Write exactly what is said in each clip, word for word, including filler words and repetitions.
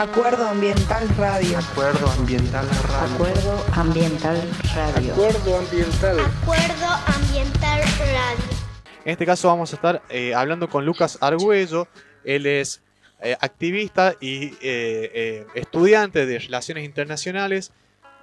Acuerdo Ambiental Radio. Acuerdo Ambiental Radio. Acuerdo Ambiental Radio. Acuerdo Ambiental. Acuerdo Ambiental Radio. En este caso vamos a estar eh, hablando con Lucas Arguello. Él es eh, activista y eh, eh, estudiante de Relaciones Internacionales.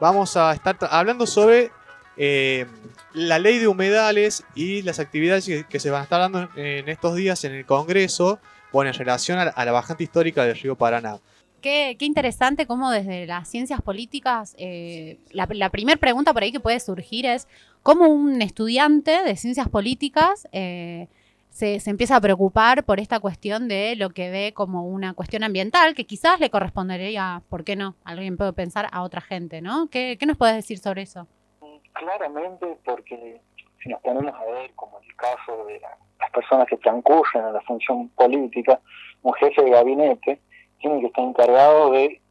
Vamos a estar hablando sobre eh, la ley de humedales y las actividades que, que se van a estar dando en estos días en el Congreso, bueno, en relación a la, a la bajante histórica del río Paraná. Qué, qué interesante cómo desde las ciencias políticas, eh, la, la primera pregunta por ahí que puede surgir es cómo un estudiante de ciencias políticas eh, se, se empieza a preocupar por esta cuestión de lo que ve como una cuestión ambiental que quizás le correspondería, ¿por qué no? Alguien puede pensar a otra gente, ¿no? ¿Qué, qué nos podés decir sobre eso? Claramente, porque si nos ponemos a ver como el caso de la, las personas que transcurren a la función política, un jefe de gabinete tiene que estar encargado de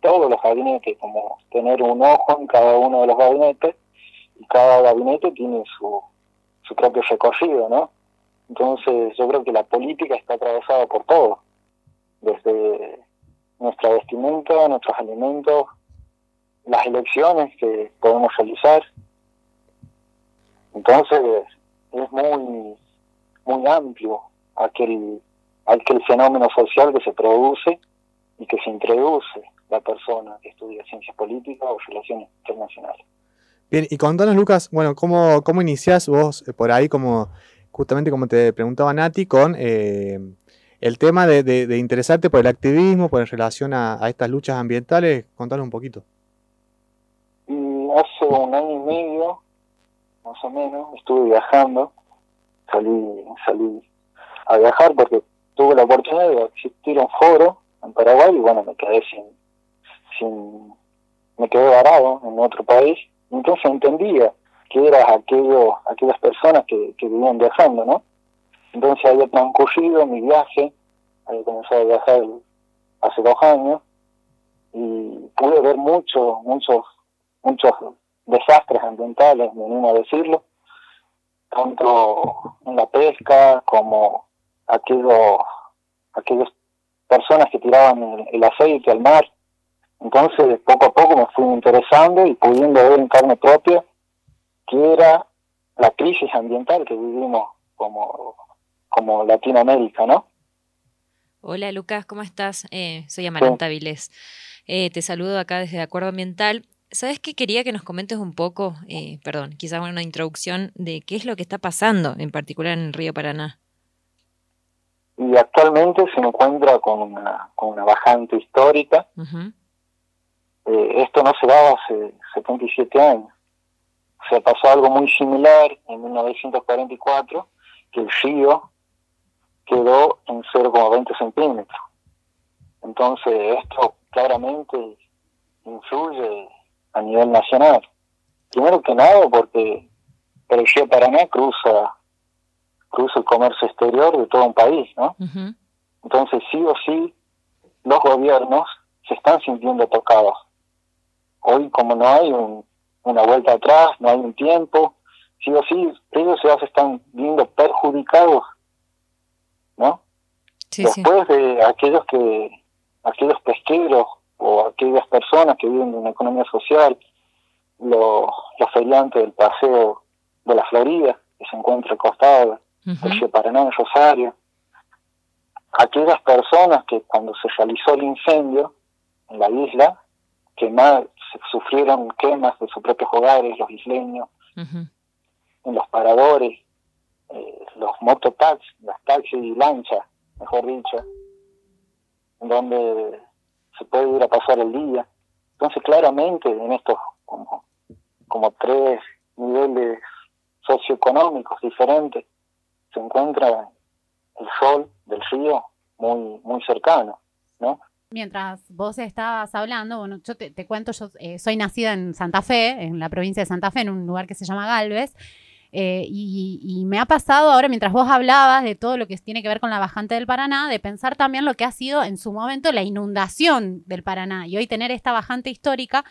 todos los gabinetes, como tener un ojo en cada uno de los gabinetes, y cada gabinete tiene su, su propio recorrido, ¿no? Entonces yo creo que la política está atravesada por todo, desde nuestra vestimenta, nuestros alimentos, las elecciones que podemos realizar. Entonces es muy, muy amplio aquel, aquel fenómeno social que se produce y que se introduce la persona que estudia ciencias políticas o relaciones internacionales. Bien, y contanos, Lucas, bueno, ¿cómo, cómo iniciás vos por ahí, como justamente como te preguntaba Nati, con eh, el tema de, de, de interesarte por el activismo, por en relación a, a estas luchas ambientales? Contanos un poquito. Hace un año y medio, más o menos, estuve viajando, salí, salí a viajar porque tuve la oportunidad de asistir a un foro en Paraguay y bueno, me quedé sin, sin me quedé varado en otro país. Entonces entendía que eran aquello, aquellas personas que, que vivían viajando, ¿no? Entonces había transcurrido mi viaje, había comenzado a viajar hace dos años y pude ver mucho, muchos muchos desastres ambientales, me animo a decirlo, tanto en la pesca como aquellos, aquellas personas que tiraban el, el aceite al mar. Entonces poco a poco me fui interesando y pudiendo ver en carne propia que era la crisis ambiental que vivimos como, como Latinoamérica, ¿no? Hola Lucas, ¿cómo estás? Eh, soy Amaranta sí. Vilés, eh, te saludo acá desde Acuerdo Ambiental. ¿Sabes qué? Quería que nos comentes un poco, eh, perdón, quizás una introducción de qué es lo que está pasando, en particular en el río Paraná. Y actualmente se encuentra con una, con una bajante histórica. Uh-huh. eh, esto no se daba hace setenta y siete años. O sea, pasó algo muy similar en mil novecientos cuarenta y cuatro, que el río quedó en cero coma veinte centímetros. Entonces esto claramente influye a nivel nacional. Primero que nada porque el río Paraná cruza, cruza el comercio exterior de todo un país, ¿no? Uh-huh. Entonces sí o sí los gobiernos se están sintiendo tocados. Hoy como no hay un, una vuelta atrás, no hay un tiempo, sí o sí ellos ya se están viendo perjudicados, ¿no? Sí, después sí. de aquellos que aquellos pesqueros o aquellas personas que viven de una economía social, los, los feriantes del paseo de la Florida, que se encuentra al costado del río Paraná, en Rosario, aquellas personas que cuando se realizó el incendio en la isla, que más sufrieron quemas de sus propios hogares, los isleños, uh-huh. en los paradores, eh, los mototaxis, las taxis y lanchas, mejor dicho, en donde se puede ir a pasar el día. Entonces claramente en estos como, como tres niveles socioeconómicos diferentes se encuentra el sol del río muy muy cercano, ¿no? Mientras vos estabas hablando, bueno, yo te, te cuento, yo eh, soy nacida en Santa Fe, en la provincia de Santa Fe, en un lugar que se llama Galvez, eh, y, y me ha pasado ahora, mientras vos hablabas de todo lo que tiene que ver con la bajante del Paraná, de pensar también lo que ha sido en su momento la inundación del Paraná, y hoy tener esta bajante histórica,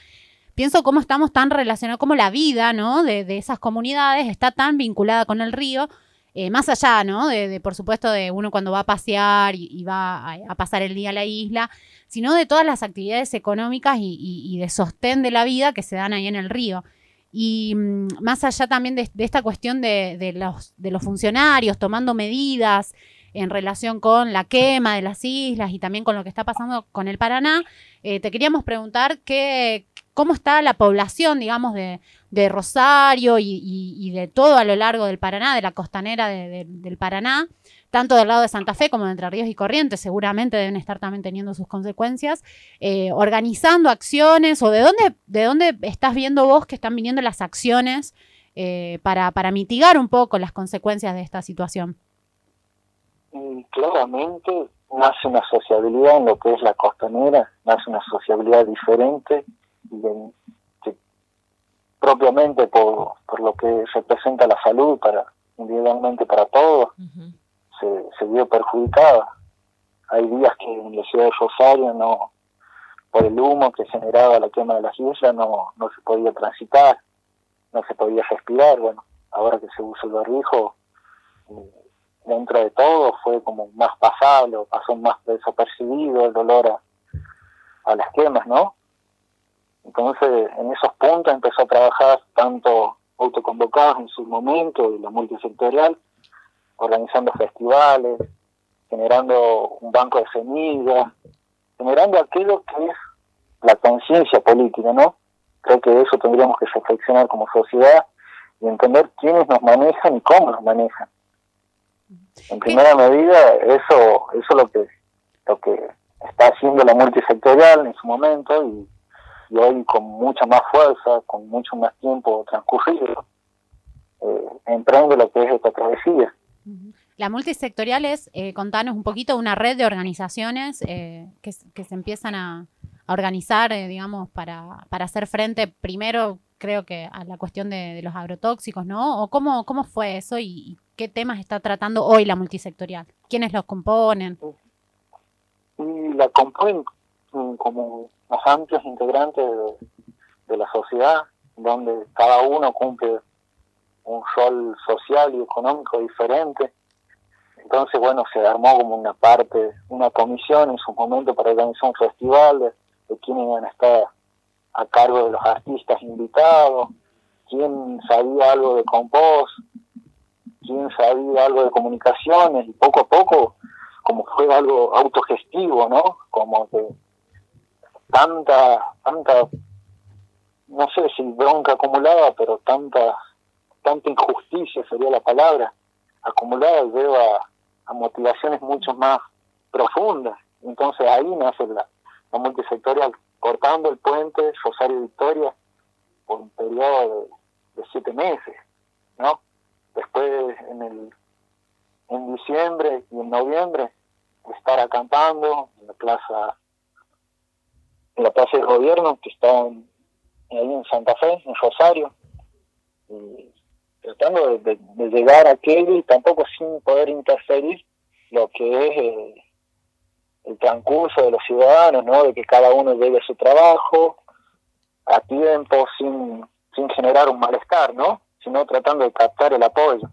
pienso cómo estamos tan relacionados, cómo la vida, ¿no? de, de esas comunidades está tan vinculada con el río, Eh, más allá, ¿no? De, de, por supuesto, de uno cuando va a pasear y, y va a, a pasar el día a la isla, sino de todas las actividades económicas y, y, y de sostén de la vida que se dan ahí en el río. Y más allá también de, de esta cuestión de, de, los, de los funcionarios tomando medidas en relación con la quema de las islas y también con lo que está pasando con el Paraná, eh, te queríamos preguntar qué, cómo está la población, digamos, de, de Rosario y, y, y de todo a lo largo del Paraná, de la costanera de, de, del Paraná, tanto del lado de Santa Fe como de Entre Ríos y Corrientes, seguramente deben estar también teniendo sus consecuencias, eh, organizando acciones, o de dónde, de dónde estás viendo vos que están viniendo las acciones eh, para, para mitigar un poco las consecuencias de esta situación. Claramente nace una sociabilidad en lo que es la costanera, nace una sociabilidad diferente y en, que, propiamente por, por lo que representa la salud para individualmente para todos, uh-huh. se, se vio perjudicada. Hay días que en la ciudad de Rosario, no, por el humo que generaba la quema de las islas, no, no se podía transitar, no se podía respirar. Bueno, ahora que se usa el barbijo, dentro de todo fue como más pasable, o pasó más desapercibido el dolor a, a las quemas, ¿no? Entonces, en esos puntos empezó a trabajar tanto autoconvocados en su momento y la multisectorial, organizando festivales, generando un banco de semillas, generando aquello que es la conciencia política, ¿no? Creo que eso tendríamos que reflexionar como sociedad y entender quiénes nos manejan y cómo nos manejan. En primera medida, eso eso es lo que, lo que está haciendo la multisectorial en su momento y, y hoy con mucha más fuerza, con mucho más tiempo transcurrido, eh, emprende lo que es esta travesía. La multisectorial es, eh, contanos un poquito, una red de organizaciones eh, que, que se empiezan a, a organizar, eh, digamos, para, para hacer frente primero, creo que a la cuestión de, de los agrotóxicos, ¿no? ¿O cómo, cómo fue eso y, y qué temas está tratando hoy la multisectorial? ¿Quiénes los componen? Y la componen como los amplios integrantes de, de la sociedad, donde cada uno cumple un rol social y económico diferente. Entonces, bueno, se armó como una parte, una comisión en su momento para organizar un festival de, de quienes iban a estar a cargo de los artistas invitados, quién sabía algo de compost, quién sabía algo de comunicaciones, y poco a poco, como fue algo autogestivo, ¿no? Como que tanta, tanta, no sé si bronca acumulada, pero tanta, tanta injusticia sería la palabra, acumulada lleva a motivaciones mucho más profundas. Entonces ahí nace la, la multisectorial, cortando el puente Rosario-Victoria por un periodo de, de siete meses, ¿no? Después, en el en diciembre y en noviembre, estar acampando en la plaza en la plaza del gobierno, que está en, ahí en Santa Fe, en Rosario, y tratando de, de, de llegar a aquello y tampoco sin poder interferir lo que es eh, el transcurso de los ciudadanos, ¿no? De que cada uno llegue a su trabajo a tiempo, sin, sin generar un malestar, ¿no? Sino tratando de captar el apoyo.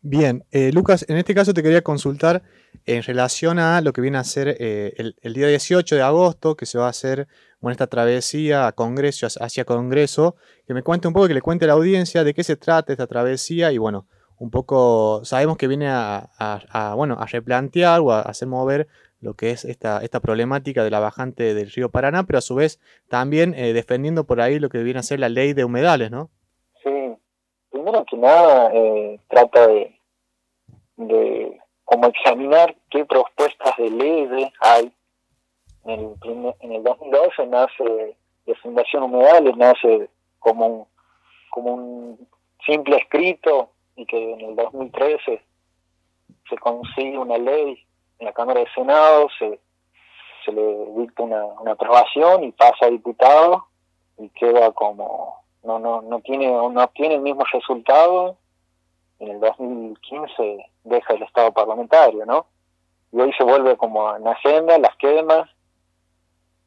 Bien, eh, Lucas, en este caso te quería consultar en relación a lo que viene a ser eh, el, el día dieciocho de agosto, que se va a hacer, bueno, esta travesía a Congreso, hacia Congreso, que me cuente un poco, que le cuente a la audiencia de qué se trata esta travesía y, bueno, un poco sabemos que viene a, a, a, bueno, a replantear o a hacer mover lo que es esta, esta problemática de la bajante del río Paraná, pero a su vez también eh, defendiendo por ahí lo que viene a ser la ley de humedales, ¿no? Sí. Primero que nada, eh, trata de, de como examinar qué propuestas de ley hay. En el, primer, en el dos mil doce nace la Fundación Humedales, nace como un, como un simple escrito, y que en el dos mil trece se consigue una ley en la Cámara de Senado, se, se le dicta una, una aprobación y pasa a diputado y queda como... No, no, no tiene, no obtiene el mismo resultado. En el dos mil quince deja el estado parlamentario, ¿no? Y hoy se vuelve como en agenda, las quemas.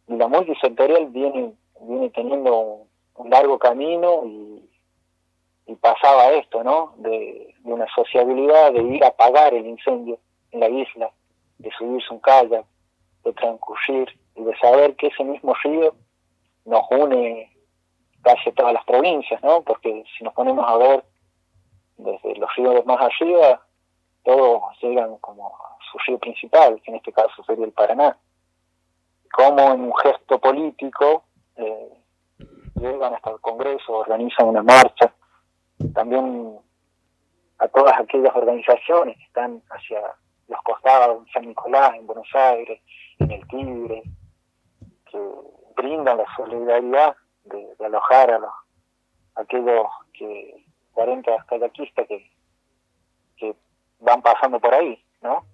Y la multisectorial viene, viene teniendo un, un largo camino y, y y pasaba esto, ¿no? De, de una sociabilidad, de ir a apagar el incendio en la isla, de subirse un kayak, de transcurrir y de saber que ese mismo río nos une casi a todas las provincias, ¿no? Porque si nos ponemos a ver desde los ríos más arriba, todos llegan como a su río principal, que en este caso sería el Paraná. Como en un gesto político eh, llegan hasta el Congreso, organizan una marcha. También a todas aquellas organizaciones que están hacia los costados, en San Nicolás, en Buenos Aires, en el Tigre, que brindan la solidaridad de, de alojar a, los, a aquellos que cuarenta kayakistas que, que van pasando por ahí, ¿no?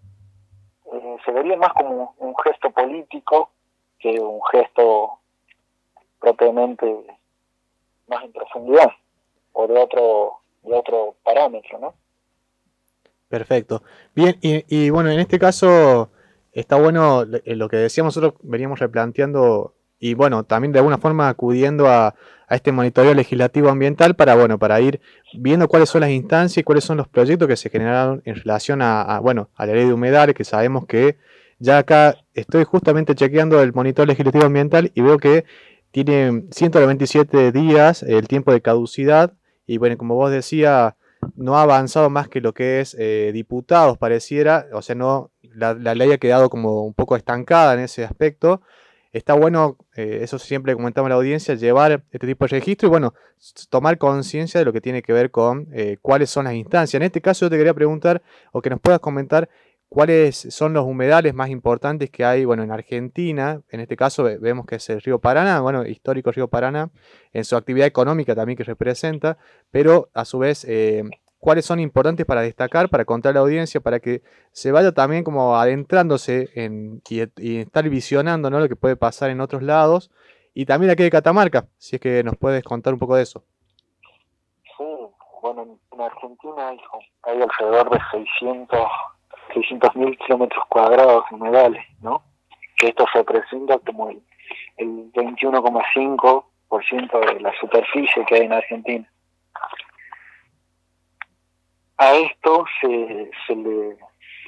Eh, se vería más como un, un gesto político que un gesto propiamente más en profundidad o de otro, de otro parámetro, ¿no? Perfecto. Bien, y, y bueno, en este caso está bueno lo que decíamos, nosotros veníamos replanteando y bueno, también de alguna forma acudiendo a, a este monitoreo legislativo ambiental para bueno, para ir viendo cuáles son las instancias y cuáles son los proyectos que se generaron en relación a, a bueno, a la ley de humedales, que sabemos que ya acá estoy justamente chequeando el monitoreo legislativo ambiental y veo que tiene ciento veintisiete días el tiempo de caducidad y bueno, como vos decías, no ha avanzado más que lo que es eh, diputados, pareciera, o sea, no la, la ley ha quedado como un poco estancada en ese aspecto. Está bueno, eh, eso siempre comentamos a la audiencia, llevar este tipo de registro y bueno, tomar conciencia de lo que tiene que ver con eh, cuáles son las instancias. En este caso yo te quería preguntar, o que nos puedas comentar, cuáles son los humedales más importantes que hay, bueno, en Argentina. En este caso vemos que es el río Paraná, bueno, histórico río Paraná, en su actividad económica también que representa, pero a su vez, eh, cuáles son importantes para destacar, para contar a la audiencia, para que se vaya también como adentrándose en, y, y estar visionando, ¿no?, lo que puede pasar en otros lados, y también aquí de Catamarca, si es que nos puedes contar un poco de eso. Sí, bueno, en Argentina hay, hay alrededor de seiscientos mil kilómetros cuadrados humedales, ¿no? Que esto representa como el, el veintiuno coma cinco por ciento de la superficie que hay en Argentina. A esto se, se, le,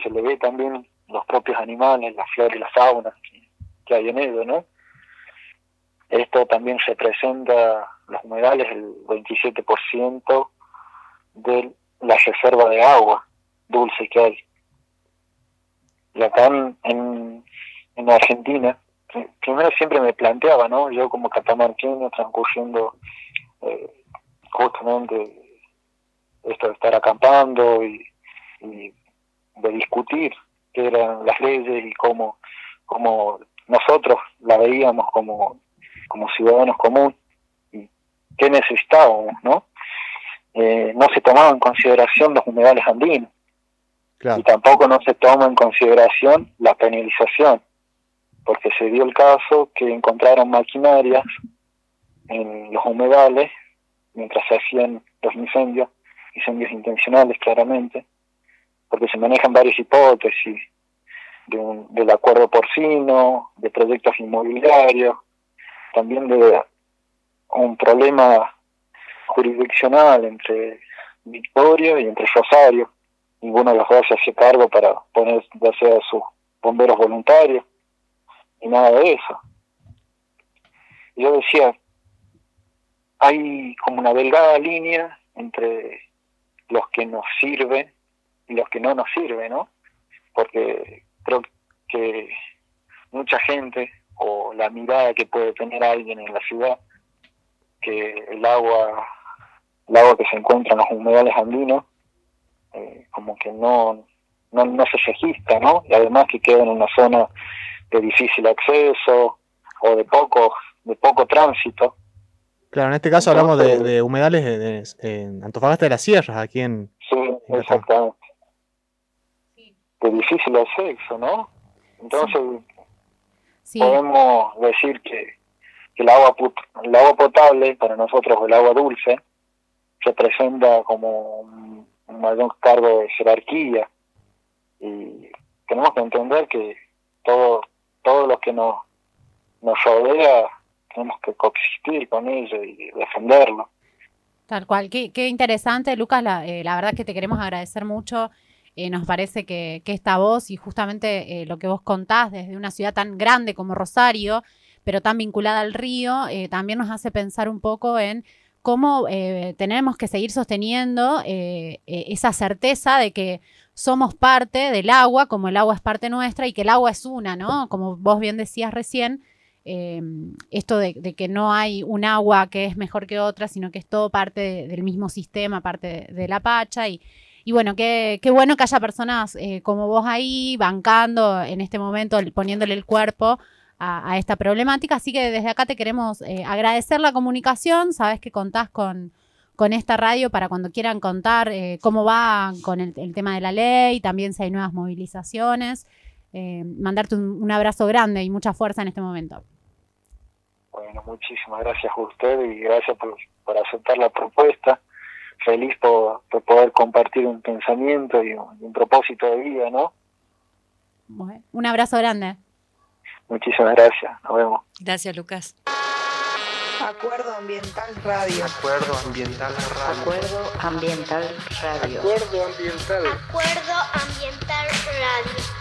se le ve también los propios animales, la flora y la fauna que, que hay en ello, ¿no? Esto también representa, los humedales, el veintisiete por ciento de la reserva de agua dulce que hay. Y acá en, en, en Argentina, primero siempre me planteaba, ¿no? Yo como catamarqueño transcurriendo eh, justamente esto de estar acampando y, y de discutir qué eran las leyes y cómo, cómo nosotros la veíamos como, como ciudadanos comunes y qué necesitábamos, ¿no? Eh, no se tomaban en consideración los humedales andinos. Claro. Y tampoco no se toma en consideración la penalización, porque se dio el caso que encontraron maquinarias en los humedales mientras se hacían los incendios, incendios intencionales claramente, porque se manejan varias hipótesis de un, del acuerdo porcino, de proyectos inmobiliarios, también de un problema jurisdiccional entre Victoria y entre Rosario. Ninguno de los dos se hace cargo para poner ya sea sus bomberos voluntarios y nada de eso. Y yo decía, hay como una delgada línea entre los que nos sirven y los que no nos sirven, ¿no? Porque creo que mucha gente, o la mirada que puede tener alguien en la ciudad, que el agua, el agua que se encuentra en los humedales andinos, Eh, como que no, no no se registra, ¿no? Y además que queda en una zona de difícil acceso o de poco de poco tránsito. Claro, en este caso hablamos de, de humedales de, de, en Antofagasta de las Sierras, aquí en... Sí, en exactamente. Sí. De difícil acceso, ¿no? Entonces, sí. Podemos decir que, que el, agua put el agua potable, para nosotros el agua dulce, se presenta como un un mayor cargo de jerarquía, y tenemos que entender que todo, todo lo que nos, nos rodea tenemos que coexistir con ello y defenderlo. Tal cual. Qué, qué interesante, Lucas. La, eh, la verdad que te queremos agradecer mucho. Eh, nos parece que, que esta voz y justamente eh, lo que vos contás desde una ciudad tan grande como Rosario, pero tan vinculada al río, eh, también nos hace pensar un poco en cómo eh, tenemos que seguir sosteniendo eh, esa certeza de que somos parte del agua, como el agua es parte nuestra y que el agua es una, ¿no? Como vos bien decías recién, eh, esto de, de que no hay un agua que es mejor que otra, sino que es todo parte de, del mismo sistema, parte de, de la pacha y... Y bueno, qué, qué bueno que haya personas eh, como vos ahí, bancando en este momento, poniéndole el cuerpo a, a esta problemática. Así que desde acá te queremos eh, agradecer la comunicación. Sabés que contás con, con esta radio para cuando quieran contar eh, cómo va con el, el tema de la ley, también si hay nuevas movilizaciones. Eh, mandarte un, un abrazo grande y mucha fuerza en este momento. Bueno, muchísimas gracias a usted y gracias por, por aceptar la propuesta. Feliz por, por poder compartir un pensamiento y un, un propósito de vida, ¿no? Bueno, un abrazo grande. Muchísimas gracias. Nos vemos. Gracias, Lucas. Acuerdo Ambiental Radio. Acuerdo Ambiental Radio. Acuerdo Ambiental Radio. Acuerdo Ambiental. Acuerdo Ambiental Radio.